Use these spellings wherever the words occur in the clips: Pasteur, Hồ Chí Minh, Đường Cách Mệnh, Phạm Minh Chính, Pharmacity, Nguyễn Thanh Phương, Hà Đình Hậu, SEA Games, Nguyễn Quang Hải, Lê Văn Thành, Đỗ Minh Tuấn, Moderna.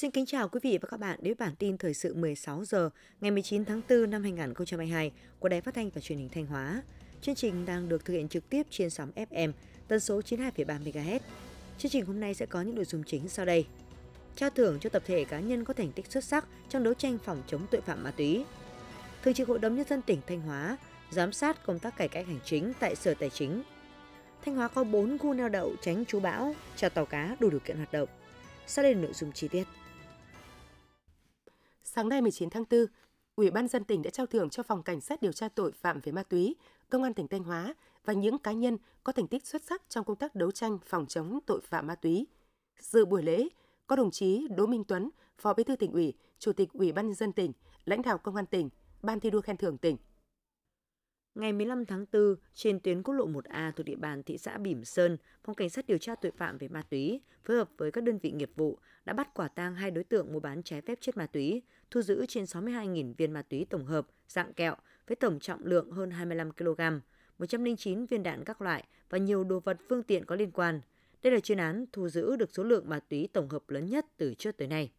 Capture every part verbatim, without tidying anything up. Xin kính chào quý vị và các bạn đến với bản tin thời sự mười sáu giờ ngày mười chín tháng tư năm hai nghìn không trăm hai mươi hai của Đài Phát thanh và Truyền hình Thanh Hóa. Chương trình đang được thực hiện trực tiếp trên sóng ép em tần số chín mươi hai phẩy ba mê ga héc. Chương trình hôm nay sẽ có những nội dung chính sau đây. Trao thưởng cho tập thể cá nhân có thành tích xuất sắc trong đấu tranh phòng chống tội phạm ma túy. Thường trực Hội đồng Nhân dân tỉnh Thanh Hóa giám sát công tác cải cách hành chính tại Sở Tài chính. Thanh Hóa có bốn khu neo đậu tránh trú bão cho tàu cá đủ điều kiện hoạt động. Sau đây là nội dung chi tiết. Sáng nay mười chín tháng tư, Ủy ban nhân dân tỉnh đã trao thưởng cho Phòng Cảnh sát điều tra tội phạm về ma túy, Công an tỉnh Thanh Hóa và những cá nhân có thành tích xuất sắc trong công tác đấu tranh phòng chống tội phạm ma túy. Dự buổi lễ có đồng chí Đỗ Minh Tuấn, Phó Bí thư Tỉnh ủy, Chủ tịch Ủy ban nhân dân tỉnh, lãnh đạo Công an tỉnh, Ban thi đua khen thưởng tỉnh. Ngày mười lăm tháng tư, trên tuyến quốc lộ một A thuộc địa bàn thị xã Bỉm Sơn, Phòng Cảnh sát điều tra tội phạm về ma túy phối hợp với các đơn vị nghiệp vụ đã bắt quả tang hai đối tượng mua bán trái phép chất ma túy, thu giữ trên sáu mươi hai nghìn viên ma túy tổng hợp, dạng kẹo với tổng trọng lượng hơn hai mươi lăm ki lô gam, một trăm lẻ chín viên đạn các loại và nhiều đồ vật phương tiện có liên quan. Đây là chuyên án thu giữ được số lượng ma túy tổng hợp lớn nhất từ trước tới nay.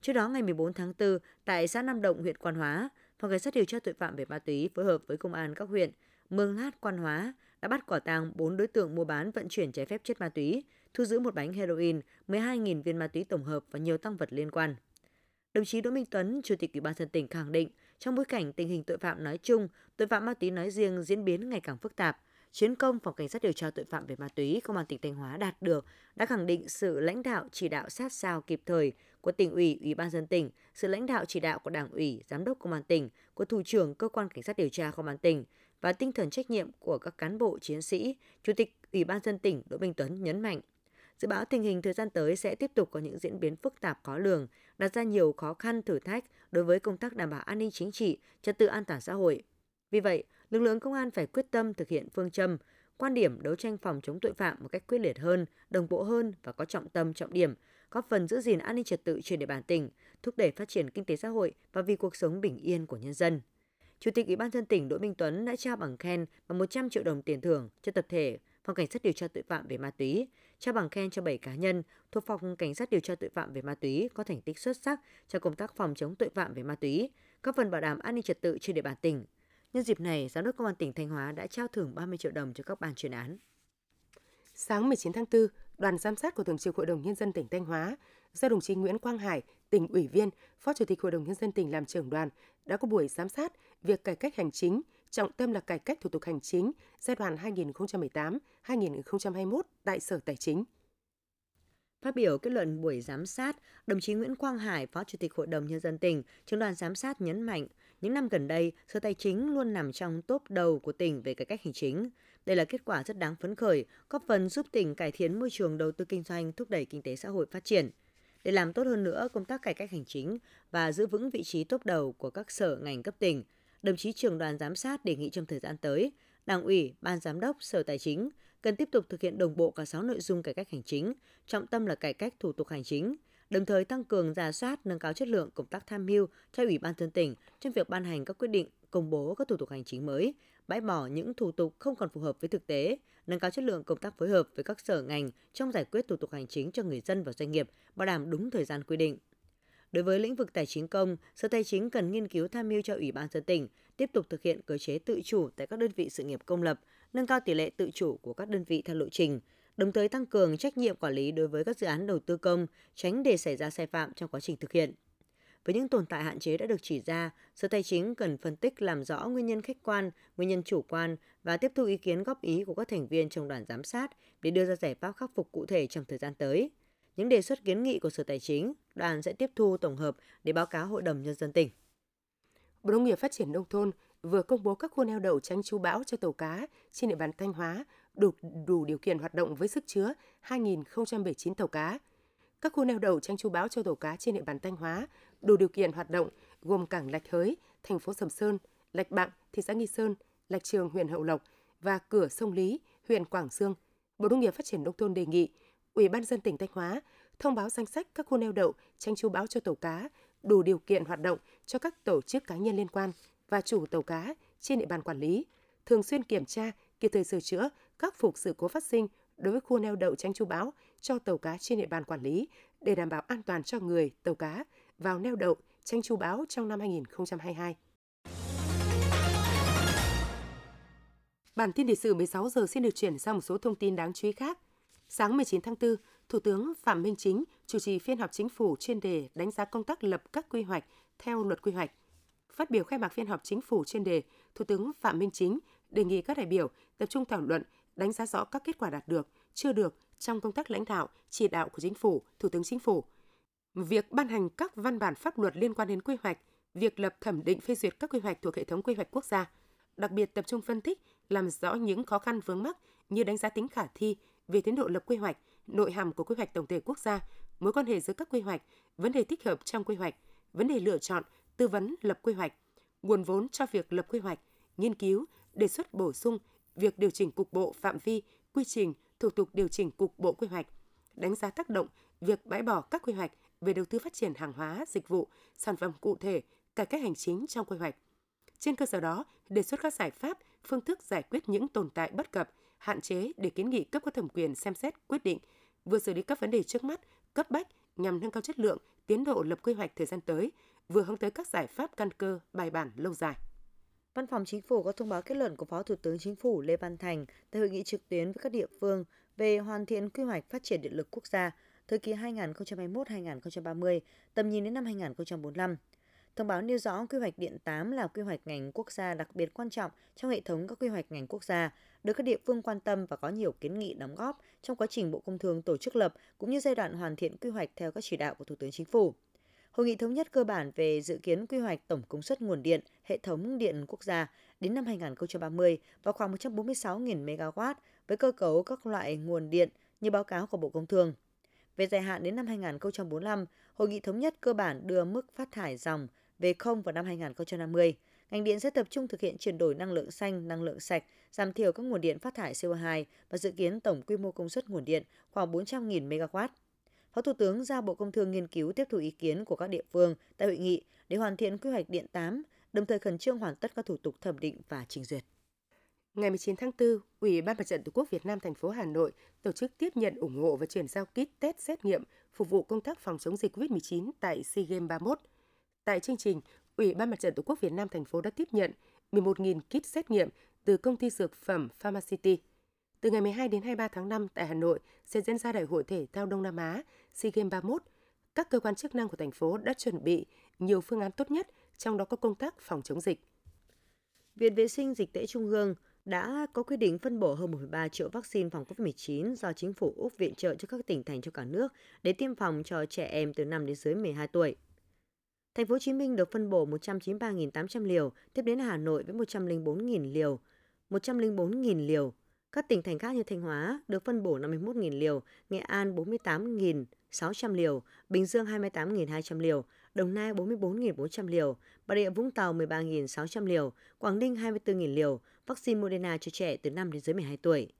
Trước đó ngày mười bốn tháng tư, tại xã Nam Động, huyện Quan Hóa, Phòng Cảnh sát điều tra tội phạm về ma túy phối hợp với công an các huyện Mường Lát, Quan Hóa đã bắt quả tang bốn đối tượng mua bán vận chuyển trái phép chất ma túy, thu giữ một bánh heroin, mười hai nghìn viên ma túy tổng hợp và nhiều tăng vật liên quan. Đồng chí Đỗ Minh Tuấn, Chủ tịch Ủy ban nhân dân tỉnh khẳng định, trong bối cảnh tình hình tội phạm nói chung, tội phạm ma túy nói riêng diễn biến ngày càng phức tạp, chiến công Phòng Cảnh sát điều tra tội phạm về ma túy Công an tỉnh Thanh Hóa đạt được đã khẳng định sự lãnh đạo chỉ đạo sát sao kịp thời của Tỉnh ủy, Ủy ban nhân dân tỉnh, sự lãnh đạo chỉ đạo của Đảng ủy, Giám đốc Công an tỉnh, của Thủ trưởng Cơ quan Cảnh sát điều tra Công an tỉnh và tinh thần trách nhiệm của các cán bộ chiến sĩ. Chủ tịch Ủy ban nhân dân tỉnh Đỗ Minh Tuấn nhấn mạnh, dự báo tình hình thời gian tới sẽ tiếp tục có những diễn biến phức tạp khó lường, đặt ra nhiều khó khăn thử thách đối với công tác đảm bảo an ninh chính trị, trật tự an toàn xã hội. Vì vậy, lực lượng công an phải quyết tâm thực hiện phương châm, quan điểm đấu tranh phòng chống tội phạm một cách quyết liệt hơn, đồng bộ hơn và có trọng tâm trọng điểm, góp phần giữ gìn an ninh trật tự trên địa bàn tỉnh, thúc đẩy phát triển kinh tế xã hội và vì cuộc sống bình yên của nhân dân. Chủ tịch Ủy ban nhân dân tỉnh Đỗ Minh Tuấn đã trao bằng khen và một trăm triệu đồng tiền thưởng cho tập thể Phòng Cảnh sát điều tra tội phạm về ma túy, trao bằng khen cho bảy cá nhân thuộc Phòng Cảnh sát điều tra tội phạm về ma túy có thành tích xuất sắc trong công tác phòng chống tội phạm về ma túy, góp phần bảo đảm an ninh trật tự trên địa bàn tỉnh. Nhân dịp này, Giám đốc Công an tỉnh Thanh Hóa đã trao thưởng ba mươi triệu đồng cho các ban chuyên án. Sáng mười chín tháng tư, đoàn giám sát của Thường trực Hội đồng Nhân dân tỉnh Thanh Hóa do đồng chí Nguyễn Quang Hải, Tỉnh ủy viên, Phó Chủ tịch Hội đồng Nhân dân tỉnh làm trưởng đoàn đã có buổi giám sát việc cải cách hành chính, trọng tâm là cải cách thủ tục hành chính giai đoạn hai nghìn không trăm mười tám đến hai nghìn không trăm hai mươi mốt tại Sở Tài chính. Phát biểu kết luận buổi giám sát, đồng chí Nguyễn Quang Hải, Phó Chủ tịch Hội đồng Nhân dân tỉnh, trưởng đoàn giám sát nhấn mạnh, những năm gần đây, Sở Tài chính luôn nằm trong top đầu của tỉnh về cải cách hành chính. Đây là kết quả rất đáng phấn khởi, góp phần giúp tỉnh cải thiện môi trường đầu tư kinh doanh, thúc đẩy kinh tế xã hội phát triển. Để làm tốt hơn nữa công tác cải cách hành chính và giữ vững vị trí top đầu của các sở ngành cấp tỉnh, đồng chí trưởng đoàn giám sát đề nghị trong thời gian tới, Đảng ủy, Ban giám đốc Sở Tài chính cần tiếp tục thực hiện đồng bộ cả sáu nội dung cải cách hành chính, trọng tâm là cải cách thủ tục hành chính, đồng thời tăng cường rà soát, nâng cao chất lượng công tác tham mưu cho Ủy ban nhân dân tỉnh trong việc ban hành các quyết định, công bố các thủ tục hành chính mới, bãi bỏ những thủ tục không còn phù hợp với thực tế, nâng cao chất lượng công tác phối hợp với các sở ngành trong giải quyết thủ tục hành chính cho người dân và doanh nghiệp, bảo đảm đúng thời gian quy định. Đối với lĩnh vực tài chính công, Sở Tài chính cần nghiên cứu tham mưu cho Ủy ban nhân dân tỉnh tiếp tục thực hiện cơ chế tự chủ tại các đơn vị sự nghiệp công lập, nâng cao tỷ lệ tự chủ của các đơn vị theo lộ trình, đồng thời tăng cường trách nhiệm quản lý đối với các dự án đầu tư công, tránh để xảy ra sai phạm trong quá trình thực hiện. Với những tồn tại hạn chế đã được chỉ ra, Sở Tài chính cần phân tích làm rõ nguyên nhân khách quan, nguyên nhân chủ quan và tiếp thu ý kiến góp ý của các thành viên trong đoàn giám sát để đưa ra giải pháp khắc phục cụ thể trong thời gian tới. Những đề xuất kiến nghị của Sở Tài chính, đoàn sẽ tiếp thu tổng hợp để báo cáo Hội đồng Nhân dân tỉnh. Bộ Nông nghiệp Phát triển Nông thôn vừa công bố các khu neo đậu tránh trú bão cho tàu cá trên địa bàn Thanh Hóa đủ, đủ điều kiện hoạt động với sức chứa hai nghìn không trăm bảy mươi chín tàu cá. Các khu neo đậu tránh trú bão cho tàu cá trên địa bàn Thanh Hóa đủ điều kiện hoạt động gồm cảng Lạch Hới, thành phố Sầm Sơn, Lạch Bạng, thị xã Nghi Sơn, Lạch Trường, huyện Hậu Lộc và cửa sông Lý, huyện Quảng Xương. Bộ Nông nghiệp Phát triển Nông thôn đề nghị Ủy ban nhân dân tỉnh Thanh Hóa thông báo danh sách các khu neo đậu tránh trú bão cho tàu cá đủ điều kiện hoạt động cho các tổ chức cá nhân liên quan và chủ tàu cá trên địa bàn quản lý, thường xuyên kiểm tra, kịp thời sửa chữa, khắc phục sự cố phát sinh đối với khu neo đậu tránh trú bão cho tàu cá trên địa bàn quản lý để đảm bảo an toàn cho người, tàu cá vào neo đậu tránh trú bão trong năm hai nghìn không trăm hai mươi hai. Bản tin thời sự mười sáu giờ xin được chuyển sang một số thông tin đáng chú ý khác. Sáng mười chín tháng tư, Thủ tướng Phạm Minh Chính chủ trì phiên họp chính phủ chuyên đề đánh giá công tác lập các quy hoạch theo luật quy hoạch. Phát biểu khai mạc phiên họp chính phủ chuyên đề, Thủ tướng Phạm Minh Chính đề nghị các đại biểu tập trung thảo luận, đánh giá rõ các kết quả đạt được, chưa được trong công tác lãnh đạo, chỉ đạo của Chính phủ, Thủ tướng Chính phủ. Việc ban hành các văn bản pháp luật liên quan đến quy hoạch, việc lập thẩm định phê duyệt các quy hoạch thuộc hệ thống quy hoạch quốc gia, đặc biệt tập trung phân tích, làm rõ những khó khăn vướng mắc như đánh giá tính khả thi về tiến độ lập quy hoạch, nội hàm của quy hoạch tổng thể quốc gia, mối quan hệ giữa các quy hoạch, vấn đề tích hợp trong quy hoạch, vấn đề lựa chọn, tư vấn lập quy hoạch, nguồn vốn cho việc lập quy hoạch, nghiên cứu, đề xuất bổ sung, việc điều chỉnh cục bộ phạm vi, quy trình, thủ tục điều chỉnh cục bộ quy hoạch, đánh giá tác động, việc bãi bỏ các quy hoạch về đầu tư phát triển hàng hóa, dịch vụ, sản phẩm cụ thể, cải cách hành chính trong quy hoạch. Trên cơ sở đó, đề xuất các giải pháp, phương thức giải quyết những tồn tại bất cập, hạn chế để kiến nghị cấp có thẩm quyền xem xét quyết định, vừa xử lý các vấn đề trước mắt, cấp bách nhằm nâng cao chất lượng, tiến độ lập quy hoạch thời gian tới, vừa hướng tới các giải pháp căn cơ, bài bản lâu dài. Văn phòng Chính phủ có thông báo kết luận của Phó Thủ tướng Chính phủ Lê Văn Thành tại hội nghị trực tuyến với các địa phương về hoàn thiện quy hoạch phát triển điện lực quốc gia thời kỳ hai nghìn không trăm hai mươi mốt đến hai nghìn không trăm ba mươi, tầm nhìn đến năm hai nghìn không trăm bốn mươi lăm. Thông báo nêu rõ quy hoạch điện tám là quy hoạch ngành quốc gia đặc biệt quan trọng trong hệ thống các quy hoạch ngành quốc gia, được các địa phương quan tâm và có nhiều kiến nghị đóng góp trong quá trình Bộ Công Thương tổ chức lập cũng như giai đoạn hoàn thiện quy hoạch theo các chỉ đạo của Thủ tướng Chính phủ. Hội nghị thống nhất cơ bản về dự kiến quy hoạch tổng công suất nguồn điện, hệ thống điện quốc gia đến năm hai nghìn không trăm ba mươi vào khoảng một trăm bốn mươi sáu nghìn mê-ga-oát với cơ cấu các loại nguồn điện như báo cáo của Bộ Công Thương. Về dài hạn đến năm hai nghìn không trăm bốn mươi lăm, Hội nghị thống nhất cơ bản đưa mức phát thải ròng về không vào năm hai nghìn không trăm năm mươi. Ngành điện sẽ tập trung thực hiện chuyển đổi năng lượng xanh, năng lượng sạch, giảm thiểu các nguồn điện phát thải xê o hai và dự kiến tổng quy mô công suất nguồn điện khoảng bốn trăm nghìn mê-ga-oát. Phó Thủ tướng giao Bộ Công Thương nghiên cứu tiếp thu ý kiến của các địa phương tại hội nghị để hoàn thiện quy hoạch điện tám, đồng thời khẩn trương hoàn tất các thủ tục thẩm định và trình duyệt. Ngày mười chín tháng tư, Ủy ban Mặt trận Tổ quốc Việt Nam thành phố Hà Nội tổ chức tiếp nhận, ủng hộ và chuyển giao kit test xét nghiệm phục vụ công tác phòng chống dịch covid mười chín tại SEA Games ba mươi mốt. Tại chương trình, Ủy ban Mặt trận Tổ quốc Việt Nam thành phố đã tiếp nhận mười một nghìn kit xét nghiệm từ công ty dược phẩm Pharmacity. Từ ngày mười hai đến hai mươi ba tháng năm tại Hà Nội sẽ diễn ra Đại hội Thể thao Đông Nam Á SEA Games ba mươi mốt. Các cơ quan chức năng của thành phố đã chuẩn bị nhiều phương án tốt nhất, trong đó có công tác phòng chống dịch. Viện Vệ sinh Dịch tễ Trung ương đã có quyết định phân bổ hơn một phẩy ba triệu vaccine phòng covid mười chín do chính phủ Úc viện trợ cho các tỉnh thành trong cả nước để tiêm phòng cho trẻ em từ năm đến dưới mười hai tuổi. Thành phố Hồ Chí Minh được phân bổ một trăm chín mươi ba nghìn tám trăm liều, tiếp đến Hà Nội với một trăm lẻ bốn nghìn liều, một trăm lẻ bốn nghìn liều. Các tỉnh thành khác như Thanh Hóa được phân bổ năm mươi mốt nghìn liều, Nghệ An bốn mươi tám nghìn sáu trăm liều, Bình Dương hai mươi tám nghìn hai trăm liều, Đồng Nai bốn mươi bốn nghìn bốn trăm liều, Bà Rịa Vũng Tàu mười ba nghìn sáu trăm liều, Quảng Ninh hai mươi tư nghìn liều, vaccine Moderna cho trẻ từ năm đến dưới mười hai tuổi.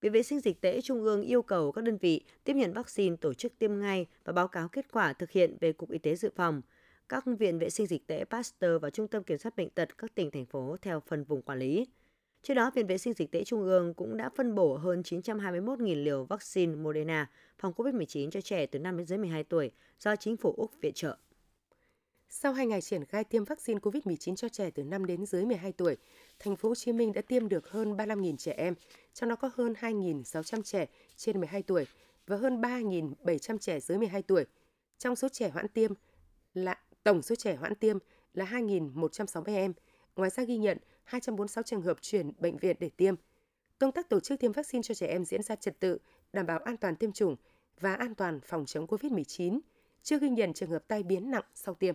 Viện Vệ sinh Dịch tễ Trung ương yêu cầu các đơn vị tiếp nhận vaccine tổ chức tiêm ngay và báo cáo kết quả thực hiện về Cục Y tế Dự phòng. Các Viện Vệ sinh Dịch tễ Pasteur và Trung tâm Kiểm soát Bệnh tật các tỉnh, thành phố theo phân vùng quản lý. Trước đó, Viện Vệ sinh Dịch tễ Trung ương cũng đã phân bổ hơn chín trăm hai mươi mốt nghìn liều vaccine Moderna phòng covid mười chín cho trẻ từ năm đến dưới mười hai tuổi do chính phủ Úc viện trợ. Sau hai ngày triển khai tiêm vaccine covid mười chín cho trẻ từ năm đến dưới mười hai tuổi, thành phố Hồ Chí Minh đã tiêm được hơn ba mươi lăm nghìn trẻ em, trong đó có hơn hai nghìn sáu trăm trẻ trên mười hai tuổi và hơn ba nghìn bảy trăm trẻ dưới mười hai tuổi. Trong số trẻ hoãn tiêm là tổng số trẻ hoãn tiêm là hai nghìn một trăm sáu mươi em. Ngoài ra ghi nhận hai trăm bốn mươi sáu trường hợp chuyển bệnh viện để tiêm. Công tác tổ chức tiêm vaccine cho trẻ em diễn ra trật tự, đảm bảo an toàn tiêm chủng và an toàn phòng chống covid mười chín, chưa ghi nhận trường hợp tai biến nặng sau tiêm.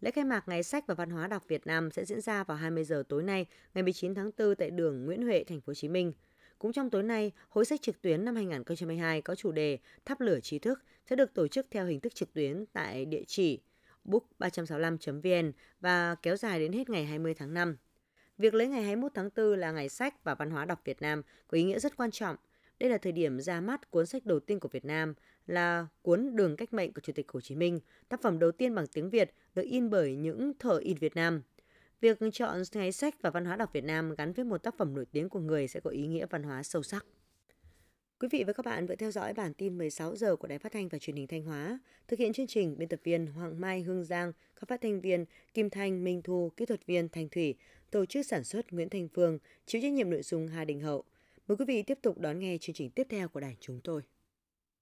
Lễ khai mạc Ngày sách và Văn hóa đọc Việt Nam sẽ diễn ra vào hai mươi giờ tối nay, ngày mười chín tháng tư tại đường Nguyễn Huệ, thành phố Hồ Chí Minh. Cũng trong tối nay, Hội sách trực tuyến năm hai nghìn không trăm hai mươi hai có chủ đề Thắp lửa trí thức sẽ được tổ chức theo hình thức trực tuyến tại địa chỉ book ba sáu năm chấm vn và kéo dài đến hết ngày hai mươi tháng năm. Việc lấy ngày hai mươi mốt tháng tư là Ngày sách và Văn hóa đọc Việt Nam có ý nghĩa rất quan trọng. Đây là thời điểm ra mắt cuốn sách đầu tiên của Việt Nam là cuốn Đường Cách Mệnh của Chủ tịch Hồ Chí Minh, tác phẩm đầu tiên bằng tiếng Việt được in bởi những thợ in Việt Nam. Việc chọn Ngày sách và Văn hóa đọc Việt Nam gắn với một tác phẩm nổi tiếng của người sẽ có ý nghĩa văn hóa sâu sắc. Quý vị và các bạn vừa theo dõi bản tin mười sáu giờ của Đài Phát thanh và Truyền hình Thanh Hóa. Thực hiện chương trình, biên tập viên Hoàng Mai, Hương Giang, các phát thanh viên Kim Thanh, Minh Thu, kỹ thuật viên Thanh Thủy, tổ chức sản xuất Nguyễn Thanh Phương, chịu trách nhiệm nội dung Hà Đình Hậu. Mời quý vị tiếp tục đón nghe chương trình tiếp theo của đài chúng tôi.